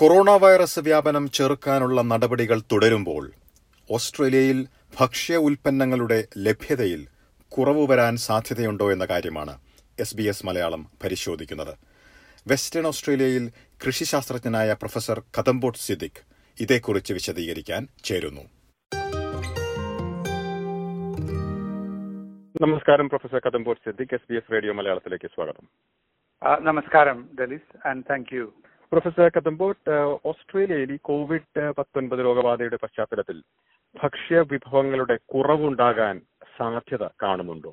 Corona virus വ്യാപനം ചെറുക്കാനുള്ള നടപടികൾ തുടരുമ്പോൾ ഓസ്ട്രേലിയയിൽ ഭക്ഷ്യ ഉൽപ്പന്നങ്ങളുടെ ലഭ്യതയിൽ കുറവ് വരാൻ സാധ്യതയുണ്ടോ എന്ന കാര്യമാണ് SBS മലയാളം പരിശോധിക്കുന്നത്. വെസ്റ്റേൺ ഓസ്ട്രേലിയയിൽ കൃഷിശാസ്ത്രജ്ഞനായ പ്രൊഫസർ കദംബോട്ട് സിദ്ദിഖ് ഇതേക്കുറിച്ച് വിശദീകരിക്കാൻ ചേരുന്നു. നമസ്കാരം professor Kadambot Siddique, SBS radio മലയാളത്തിലേക്ക് സ്വാഗതം. നമസ്കാരം Delys, and thank you. Professor Kadambot, ഓസ്ട്രേലിയയിൽ COVID-19 രോഗബാധയുടെ പശ്ചാത്തലത്തിൽ ഭക്ഷ്യ വിഭവങ്ങളുടെ കുറവുണ്ടാകാൻ സാധ്യത കാണുന്നുണ്ടോ?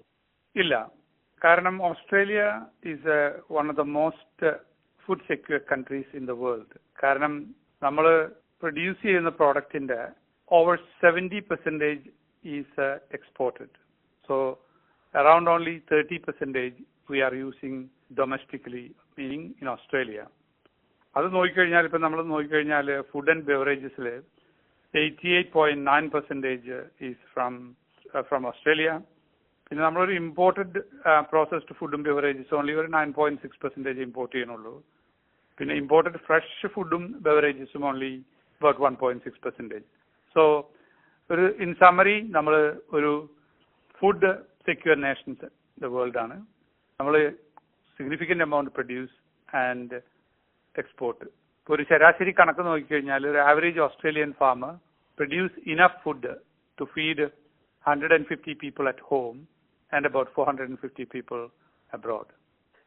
ഇല്ല, കാരണം Australia is one of the most food secure countries in the world. കാരണം നമ്മൾ പ്രൊഡ്യൂസ് ചെയ്യുന്ന പ്രോഡക്റ്റിന്റെ over 70% is exported. So around only 30% we are using domestically, meaning in Australia. അത് നോക്കിക്കഴിഞ്ഞാൽ, ഇപ്പം നമ്മൾ നോക്കിക്കഴിഞ്ഞാൽ ഫുഡ് ആൻഡ് ബെവറേജസിൽ 88.9% ഈസ് ഫ്രം ഓസ്ട്രേലിയ. പിന്നെ നമ്മളൊരു ഇമ്പോർട്ടഡ് പ്രോസസ്ഡ് ഫുഡും ബെവറേജസ് ഓൺലി ഒരു 9.6% ഇമ്പോർട്ട് ചെയ്യുന്നുള്ളൂ. പിന്നെ ഇമ്പോർട്ടഡ് ഫ്രഷ് ഫുഡും ബെവറേജസും ഓൺലി അബൌട്ട് 1.6%. സോ ഒരു ഇൻ സമറി, നമ്മൾ ഒരു ഫുഡ് സെക്യൂർ നേഷൻസ് ദ വേൾഡാണ്. നമ്മൾ significant amount produce and export. ഇപ്പോൾ ഒരു ശരാശരി കണക്ക് നോക്കിക്കഴിഞ്ഞാൽ ഒരു average Australian farmer produce enough food to feed 150 people at home and about 450 people abroad.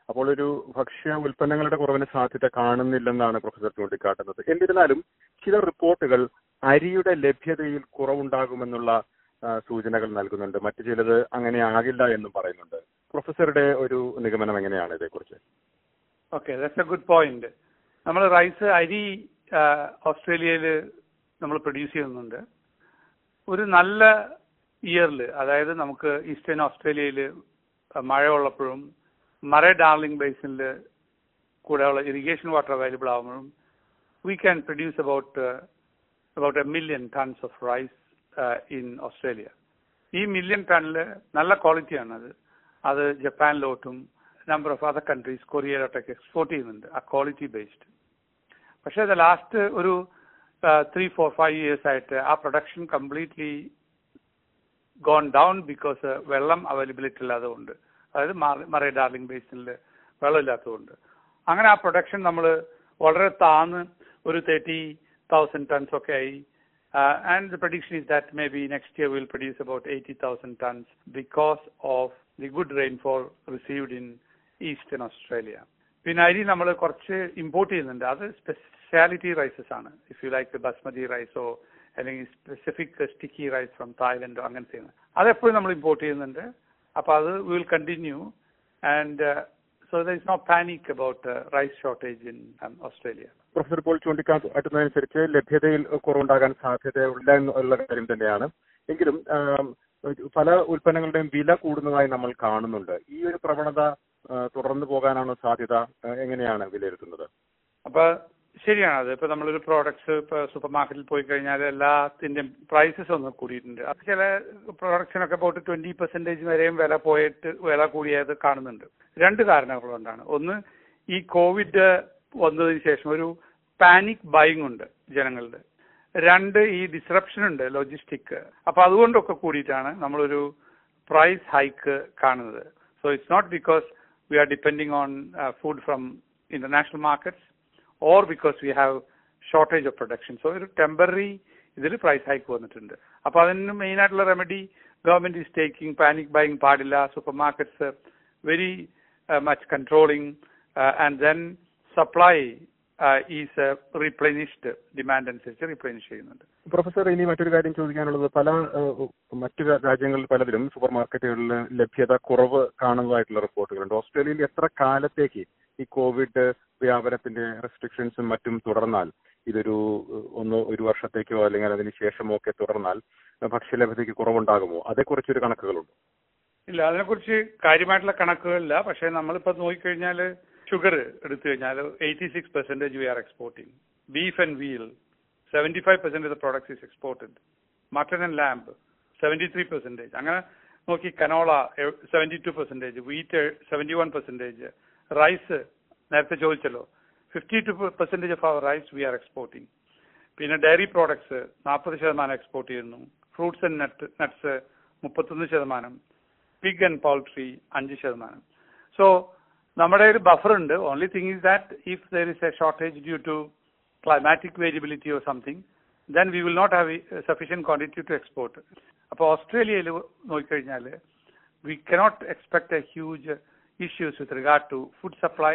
അപ്പോൾ ഒരു ഭക്ഷ്യ ഉൽപ്പന്നങ്ങളുടെ കുറവിന് സാധ്യത കാണുന്നില്ലെന്നാണ് പ്രൊഫസർ ചൂണ്ടിക്കാട്ടുന്നത്. എന്നിരുന്നാലും ചില റിപ്പോർട്ടുകൾ അരിയുടെ ലഭ്യതയിൽ കുറവുണ്ടാകുമെന്നുള്ള സൂചനകൾ നൽകുന്നുണ്ട്, മറ്റു ചിലത് അങ്ങനെ ആകില്ല എന്നും പറയുന്നുണ്ട്. പ്രൊഫസറുടെ ഒരു നിഗമനം എങ്ങനെയാണ് ഇതേക്കുറിച്ച്? Okay, that's a good point. നമ്മൾ റൈസ്, അരി ഓസ്ട്രേലിയയിൽ നമ്മൾ പ്രൊഡ്യൂസ് ചെയ്യുന്നുണ്ട്. ഒരു നല്ല ഇയറിൽ, അതായത് നമുക്ക് ഈസ്റ്റേൺ ഓസ്ട്രേലിയയിൽ മഴ ഉള്ളപ്പോഴും മറേ ഡാർലിംഗ് ബേസിനിൽ കൂടെയുള്ള ഇറിഗേഷൻ വാട്ടർ അവൈലബിൾ ആകുമ്പോഴും we can produce about a million tons of rice in Australia. ഈ മില്യൺ ടണ്ണിൽ നല്ല ക്വാളിറ്റിയാണത്. അത് ജപ്പാനിലോട്ടും നമ്പർ ഓഫ് അതർ കൺട്രീസ്, കൊറിയയിലോട്ടൊക്കെ എക്സ്പോർട്ട് ചെയ്യുന്നുണ്ട്, ആ ക്വാളിറ്റി ബേസ്ഡ്. പക്ഷേ അത് ലാസ്റ്റ് ഒരു 3-4-5 years ആയിട്ട് ആ production completely gone down because വെള്ളം അവൈലബിലിറ്റി ഇല്ലാത്തതുകൊണ്ട്, അതായത് മറൈ ഡാർലിംഗ് ബേസിനിൽ വെള്ളം ഇല്ലാത്തതുകൊണ്ട്. അങ്ങനെ ആ പ്രൊഡക്ഷൻ നമ്മൾ വളരെ താന്ന് ഒരു 30,000 tons ഒക്കെ ആയി. And the prediction is that may be next year will produce about 80,000 tons because of the good rainfall received in eastern Australia. പിന്നെ അരി നമ്മൾ കുറച്ച് ഇമ്പോർട്ട് ചെയ്യുന്നുണ്ട്. അത് സ്പെഷ്യാലിറ്റി റൈസസ് ആണ്, ഇഫ് യു ലൈക്ക് ബസ്മതി റൈസോ അല്ലെങ്കിൽ സ്പെസിഫിക് സ്റ്റിക്കി റൈസ് ഫ്രം തായ്ലൻഡോ അങ്ങനത്തെ ചെയ്യുന്നത്. അതെപ്പോഴും നമ്മൾ ഇമ്പോർട്ട് ചെയ്യുന്നുണ്ട്. അപ്പോൾ അത് will continue. And so there is no panic about rice shortage in Australia. Professor Paul ചൂണ്ടിക്കാട്ടുന്നതനുസരിച്ച് ലഭ്യതയിൽ കുറവുണ്ടാകാൻ സാധ്യതയുള്ള എന്നുള്ള കാര്യം തന്നെയാണ്. എങ്കിലും പല ഉൽപ്പന്നങ്ങളുടെയും വില കൂടുന്നതായി നമ്മൾ കാണുന്നുണ്ട്. ഈ ഒരു പ്രവണത തുടർന്നു പോകാനാണോ സാധ്യത? എങ്ങനെയാണ് വിലയിരുത്തുന്നത്? അപ്പോൾ ശരിയാണ്. അത് ഇപ്പൊ നമ്മളൊരു പ്രോഡക്ട്സ് ഇപ്പൊ സൂപ്പർ മാർക്കറ്റിൽ പോയി കഴിഞ്ഞാൽ എല്ലാത്തിന്റെ പ്രൈസസ് ഒന്ന് കൂടിയിട്ടുണ്ട്. അത് ചില പ്രൊഡക്ട്സിനൊക്കെ പോയിട്ട് 20% വരെയും വില കൂടിയത് കാണുന്നുണ്ട്. രണ്ട് കാരണങ്ങൾ കൊണ്ടാണ്. ഒന്ന്, ഈ കോവിഡ് വന്നതിന് ശേഷം ഒരു പാനിക് ബൈങ് ഉണ്ട് ജനങ്ങളുടെ. രണ്ട്, ഈ ഡിസ്റപ്ഷൻ ഉണ്ട്, ലോജിസ്റ്റിക്. അപ്പൊ അതുകൊണ്ടൊക്കെ കൂടിയിട്ടാണ് നമ്മളൊരു പ്രൈസ് ഹൈക്ക് കാണുന്നത്. So it's not because we are depending on food from international markets or because we have shortage of production. So it's temporary idil price hike vannitunde. Appo adinu main aayittulla remedy government is taking panic buying padilla, supermarkets very much controlling and then supply is replenished, demand അനുസരിച്ച് replenish ചെയ്യുന്നുണ്ട്. Professor, ഇനി മറ്റൊരു കാര്യം ചോദിക്കാനുള്ളത്, മറ്റു രാജ്യങ്ങളിൽ പലതിലും super മാർക്കറ്റുകളിൽ ലഭ്യത കുറവ് കാണുന്നതായിട്ടുള്ള റിപ്പോർട്ടുകളുണ്ട്. ഓസ്ട്രേലിയയിൽ എത്ര കാലത്തേക്ക് ഈ കോവിഡ് വ്യാപനത്തിന്റെ റെസ്ട്രിക്ഷൻസും മറ്റും തുടർന്നാൽ, ഇതൊരു 1 വർഷത്തേക്കോ അല്ലെങ്കിൽ അതിന് ശേഷമോ ഒക്കെ തുടർന്നാൽ ഭക്ഷ്യലഭ്യതയ്ക്ക് കുറവുണ്ടാകുമോ? അതേക്കുറിച്ചൊരു കണക്കുകളുണ്ടോ? ഇല്ല, അതിനെക്കുറിച്ച് കാര്യമായിട്ടുള്ള കണക്കുകളില്ല. പക്ഷെ നമ്മളിപ്പോൾ നോക്കിക്കഴിഞ്ഞാൽ ഷുഗർ എടുത്തു കഴിഞ്ഞാൽ 86% we are exporting. Beef and veal 75% of the products is exported. Mutton and lamb 73%. അങ്ങനെ നോക്കി കനോള 72%, വീറ്റ് 71%, റൈസ് നേരത്തെ ചോദിച്ചല്ലോ 52% of our rice we are exporting. പിന്നെ ഡയറി പ്രോഡക്ട്സ് 40% എക്സ്പോർട്ട് ചെയ്യുന്നു. Fruits and nuts 31%, pig and poultry 5%. So നമ്മുടെ ഒരു buffer ഉണ്ട്. Only thing is that if there is a shortage due to climatic variability or something then we will not have sufficient quantity to export. അപ്പോൾ ഓസ്ട്രേലിയയിൽ നോക്കിക്കഴിഞ്ഞാൽ we cannot expect a huge issues with regard to food supply,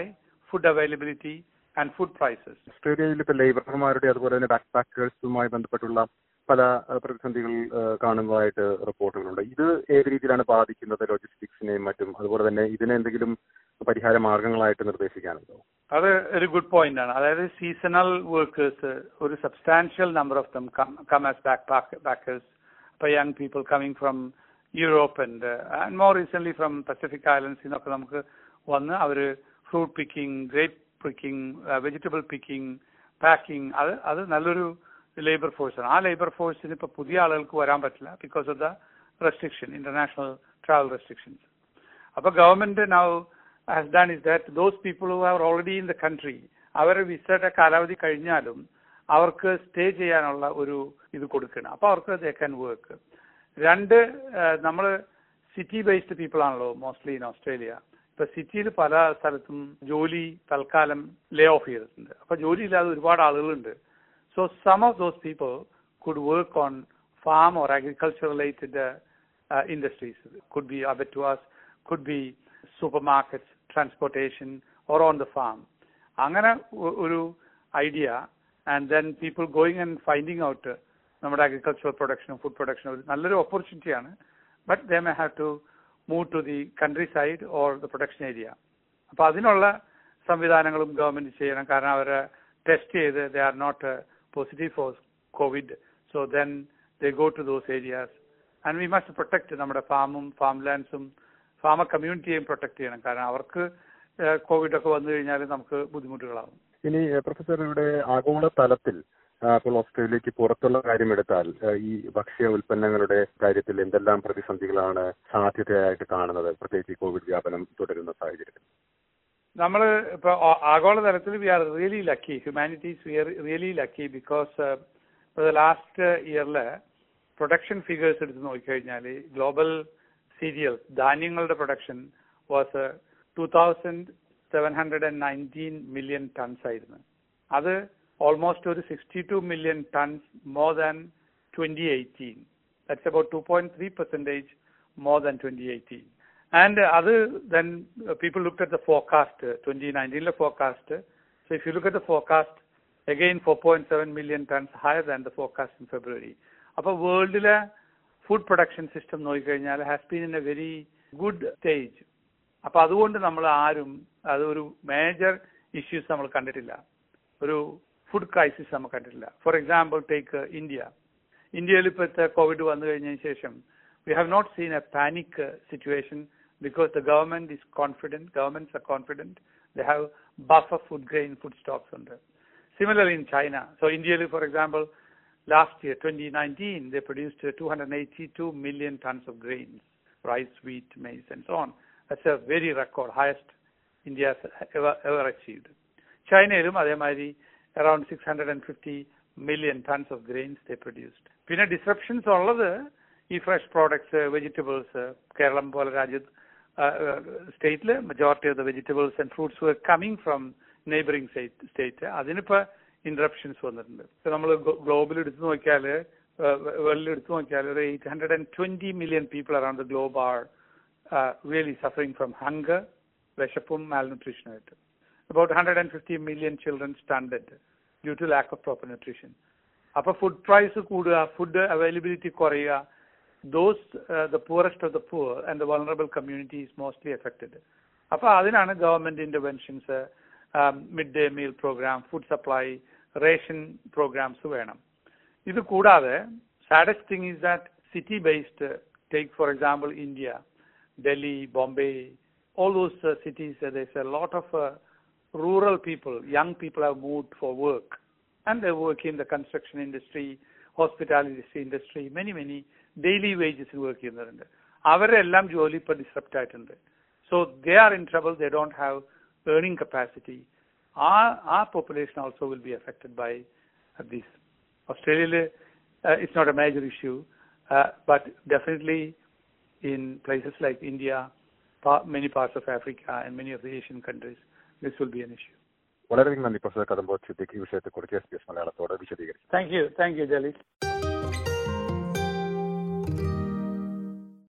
food availability and food prices. ഓസ്ട്രേലിയയിൽ ഇപ്പോൾ ലേബർമാരുടെ അതുപോലെ തന്നെ back പാക്കേഴ്സുമായി ബന്ധപ്പെട്ടുള്ള പല പ്രതിസന്ധികൾ കാണുന്നതായിട്ട് റിപ്പോർട്ടുകളുണ്ട്. ഇത് ഏത് രീതിയിലാണ് ബാധിക്കുന്നത് ലോജിസ്റ്റിക്സിനെയും മറ്റും? അതുപോലെ തന്നെ ഇതിനെന്തെങ്കിലും പരിഹാര മാർഗങ്ങളായിട്ട് നിർദ്ദേശിക്കാനുണ്ടോ? അത് ഒരു ഗുഡ് പോയിന്റ് ആണ്. അതായത് സീസണൽ വർക്കേഴ്സ് ഒരു substantial number of them come as backpackers. അപ്പോൾ young people coming from Europe and more recently from Pacific Islands ഇന്നൊക്കെ നമുക്ക് വന്ന് അവർ fruit picking, grape picking, vegetable picking, packing, അത് നല്ലൊരു ലേബർ ഫോഴ്സാണ്. ആ ലേബർ ഫോഴ്സിന് ഇപ്പോൾ പുതിയ ആളുകൾക്ക് വരാൻ പറ്റില്ല because of the restriction, international travel restrictions. അപ്പോൾ government now has done is that those people who are already in the country, അവരുടെ വിസയുടെ കാലാവധി കഴിഞ്ഞാലും അവർക്ക് സ്റ്റേ ചെയ്യാനുള്ള ഒരു ഇത് കൊടുക്കണം. അപ്പോൾ അവർക്ക് they can work. രണ്ട്, നമ്മൾ സിറ്റി ബേസ്ഡ് പീപ്പിൾ ആണല്ലോ മോസ്റ്റ്ലി ഇൻ ഓസ്ട്രേലിയ. ഇപ്പൊ സിറ്റിയിൽ പല സ്ഥലത്തും ജോലി തൽക്കാലം ലേ ഓഫ് ചെയ്തിട്ടുണ്ട്. അപ്പൊ ജോലിയില്ലാതെ ഒരുപാട് ആളുകളുണ്ട്. So some of those people could work on farm or agriculture related industries. Could be abattoirs, could be supermarkets, transportation or on the farm. അങ്ങനെ ഒരു idea. And then people going and finding out നമ്മുടെ agricultural പ്രൊഡക്ഷനും food പ്രൊഡക്ഷനും ഒരു നല്ലൊരു ഓപ്പർച്യൂണിറ്റിയാണ്. But they may have to move to the countryside or the production area. അപ്പോൾ അതിനുള്ള സംവിധാനങ്ങളും ഗവൺമെന്റ് ചെയ്യണം. കാരണം അവരെ ടെസ്റ്റ് ചെയ്ത് they are not positive for Covid. So then they go to those areas. And we must protect നമ്മുടെ ഫാമും farm ലാൻഡ്സും ഫാമർ കമ്മ്യൂണിറ്റിയെയും പ്രൊട്ടക്ട് ചെയ്യണം. കാരണം അവർക്ക് കോവിഡൊക്കെ വന്നു കഴിഞ്ഞാൽ നമുക്ക് ബുദ്ധിമുട്ടുകളാകും. ഇനി പ്രൊഫസർ, ഇവിടെ ആഗോള തലത്തിൽ ഇപ്പോൾ ഓസ്ട്രേലിയക്ക് പുറത്തുള്ള കാര്യമെടുത്താൽ ഈ ഭക്ഷ്യ ഉൽപ്പന്നങ്ങളുടെ കാര്യത്തിൽ എന്തെല്ലാം പ്രതിസന്ധികളാണ് സാധ്യതയായിട്ട് കാണുന്നത്, പ്രത്യേകിച്ച് കോവിഡ് വ്യാപനം തുടരുന്ന സാഹചര്യത്തിൽ? നമ്മൾ ഇപ്പോൾ ആഗോളതലത്തിൽ we are really lucky, humanities we are really lucky. Because last ഇയറിൽ പ്രൊഡക്ഷൻ ഫിഗേഴ്സ് എടുത്ത് നോക്കിക്കഴിഞ്ഞാൽ ഗ്ലോബൽ സീരിയൽ ധാന്യങ്ങളുടെ പ്രൊഡക്ഷൻ വാസ് 2,719 million tons ആയിരുന്നു. അത് almost over 62 million tons more than 2018. That's about 2.3% more than 2018. And other than people looked at the forecast, 2019 forecast. So if you look at the forecast, again 4.7 million tons higher than the forecast in February. Appo world la food production system nokkayal has been in a very good stage. Appo adukonde nammal aarum adu oru major issues nammal kandittilla. Oru food crisis നമുക്ക് കണ്ടിട്ടില്ല. For example take ഇന്ത്യയിൽ ഇപ്പോഴത്തെ covid വന്നു കഴിഞ്ഞതിന് ശേഷം we have not seen a panic situation because the government is confident, governments are confident, they have buffer food grain, food stocks ഉണ്ട്. Similarly in China. So ഇന്ത്യയിൽ for example last year 2019 they produced 282 million tons of grains, rice, wheat, maize and so on. That's a very record, highest India ever achieved. ചൈനയിലും അതേമാതിരി around 650 million tons of grains they produced. പിന്നെ disruptions ഉള്ളത് ഈ fresh products, vegetables. Kerala പോലെ രാജ്യത്ത് സ്റ്റേറ്റിൽ majority of the vegetables and fruits were coming from neighbouring state. അതിനിപ്പോൾ interruptions വന്നിട്ടുണ്ട്. നമ്മൾ ഗ്ലോബിൽ എടുത്തു നോക്കിയാൽ, വേൾഡിൽ എടുത്തു നോക്കിയാൽ ഒരു 820 million people around the globe are really suffering from hunger, വിശപ്പും malnutrition. About 150 million children stranded due to lack of proper nutrition. Appo food price kuduga, food availability koreyga, those the poorest of the poor and the vulnerable community is mostly affected. Appo adinana government interventions, midday meal program, food supply, ration programs venam. Idu koodade saddest thing is that city based, take for example India, Delhi, Bombay, all those cities, there's a lot of rural people, young people have moved for work, and they work in the construction industry, hospitality industry, many daily wages work ചെയ്യുന്നുണ്ട്. അവരെ എല്ലാം ജോലി ഇപ്പോൾ disrupt ആയിട്ടുണ്ട്. So they are in trouble, they don't have earning capacity. our population also will be affected by this. Australia, it's not a major issue, but definitely in places like India, many parts of Africa and many of the Asian countries, this will be an issue. വളരെ നന്ദി professor കദംബോത് Siddique ഈ വിഷയത്തെക്കുറിച്ച് SBS മലയാളത്തോട് വിശദീകരിച്ചു. Thank you Jaleesh.